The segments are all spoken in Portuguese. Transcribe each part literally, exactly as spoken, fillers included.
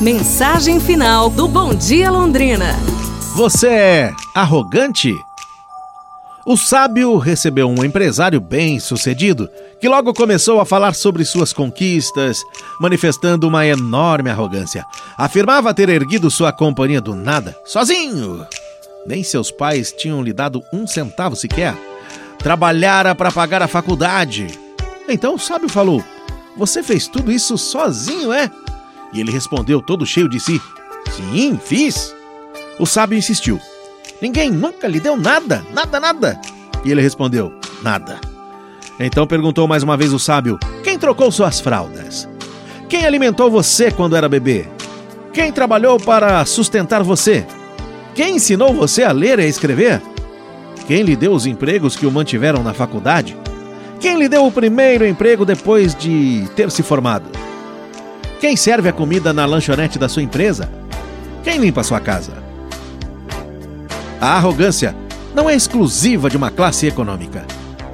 Mensagem final do Bom Dia Londrina. Você é arrogante? O sábio recebeu um empresário bem-sucedido que logo começou a falar sobre suas conquistas, manifestando uma enorme arrogância. Afirmava ter erguido sua companhia do nada, sozinho. Nem seus pais tinham lhe dado um centavo sequer. Trabalhara para pagar a faculdade. Então o sábio falou: "Você fez tudo isso sozinho, é?" E ele respondeu todo cheio de si: "Sim, fiz." O sábio insistiu: "Ninguém nunca lhe deu nada, nada, nada." E ele respondeu: "Nada." Então perguntou mais uma vez o sábio: "Quem trocou suas fraldas? Quem alimentou você quando era bebê? Quem trabalhou para sustentar você? Quem ensinou você a ler e a escrever? Quem lhe deu os empregos que o mantiveram na faculdade? Quem lhe deu o primeiro emprego depois de ter se formado? Quem serve a comida na lanchonete da sua empresa? Quem limpa a sua casa?" A arrogância não é exclusiva de uma classe econômica.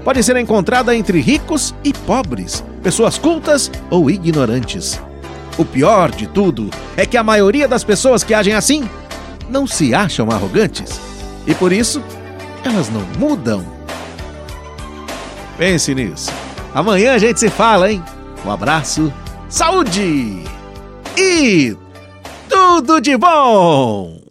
Pode ser encontrada entre ricos e pobres, pessoas cultas ou ignorantes. O pior de tudo é que a maioria das pessoas que agem assim não se acham arrogantes e, por isso, elas não mudam. Pense nisso. Amanhã a gente se fala, hein? Um abraço. Saúde e tudo de bom!